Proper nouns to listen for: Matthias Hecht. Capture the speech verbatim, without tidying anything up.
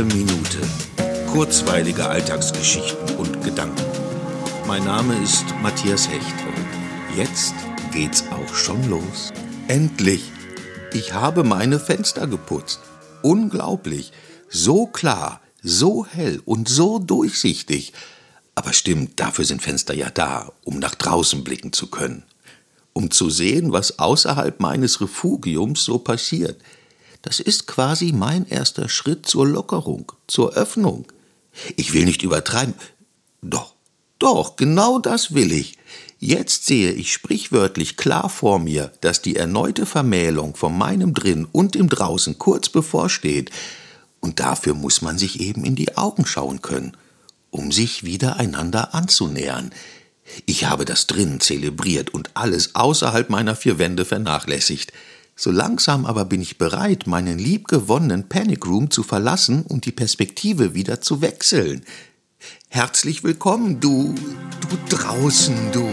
Gute Minute. Kurzweilige Alltagsgeschichten und Gedanken. Mein Name ist Matthias Hecht und jetzt geht's auch schon los. Endlich! Ich habe meine Fenster geputzt. Unglaublich. So klar, so hell und so durchsichtig. Aber stimmt, dafür sind Fenster ja da, um nach draußen blicken zu können. Um zu sehen, was außerhalb meines Refugiums so passiert. Das ist quasi mein erster Schritt zur Lockerung, zur Öffnung. Ich will nicht übertreiben. Doch, doch, genau das will ich. Jetzt sehe ich sprichwörtlich klar vor mir, dass die erneute Vermählung von meinem Drin und dem Draußen kurz bevorsteht. Und dafür muss man sich eben in die Augen schauen können, um sich wieder einander anzunähern. Ich habe das Drinnen zelebriert und alles außerhalb meiner vier Wände vernachlässigt. So langsam aber bin ich bereit, meinen liebgewonnenen Panic Room zu verlassen und die Perspektive wieder zu wechseln. Herzlich willkommen, du, du draußen, du.